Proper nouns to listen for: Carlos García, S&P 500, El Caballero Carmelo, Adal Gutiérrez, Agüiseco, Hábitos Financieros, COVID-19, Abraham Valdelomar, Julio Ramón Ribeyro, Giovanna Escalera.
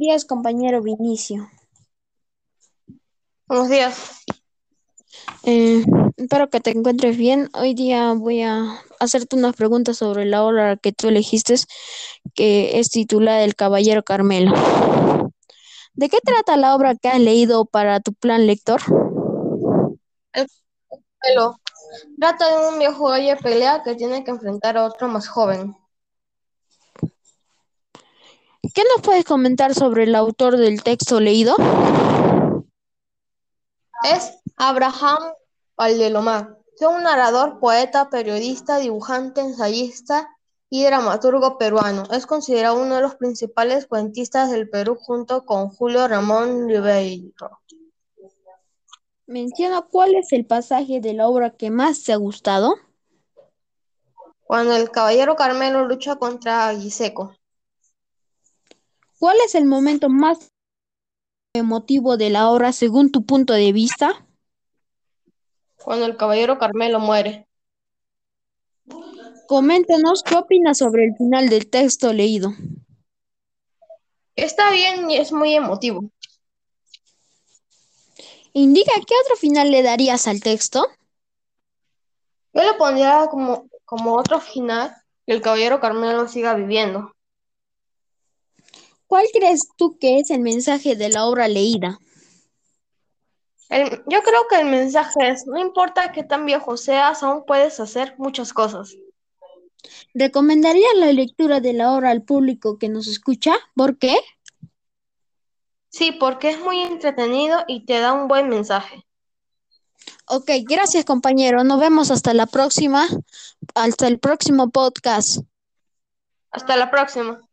días, compañero Vinicio. Buenos días. Espero que te encuentres bien. Hoy día voy a hacerte unas preguntas sobre la obra que tú elegiste, que es titulada El Caballero Carmelo. ¿De qué trata la obra que has leído para tu plan lector? El Carmelo trata de un viejo gallo de pelea que tiene que enfrentar a otro más joven. ¿Qué nos puedes comentar sobre el autor del texto leído? Es Abraham Valdelomar. Fue un narrador, poeta, periodista, dibujante, ensayista y dramaturgo peruano. Es considerado uno de los principales cuentistas del Perú junto con Julio Ramón Ribeyro. Menciona cuál es el pasaje de la obra que más te ha gustado. Cuando el caballero Carmelo lucha contra Agüiseco. ¿Cuál es el momento más emotivo de la obra según tu punto de vista? Cuando el caballero Carmelo muere. Coméntanos qué opinas sobre el final del texto leído. Está bien y es muy emotivo. Indica qué otro final le darías al texto. Yo le pondría como otro final que el caballero Carmelo siga viviendo. ¿Cuál crees tú que es el mensaje de la obra leída? Yo creo que el mensaje es, no importa qué tan viejo seas, aún puedes hacer muchas cosas. ¿Recomendarías la lectura de la obra al público que nos escucha? ¿Por qué? Sí, porque es muy entretenido y te da un buen mensaje. Ok, gracias compañero. Nos vemos hasta el próximo podcast. Hasta la próxima.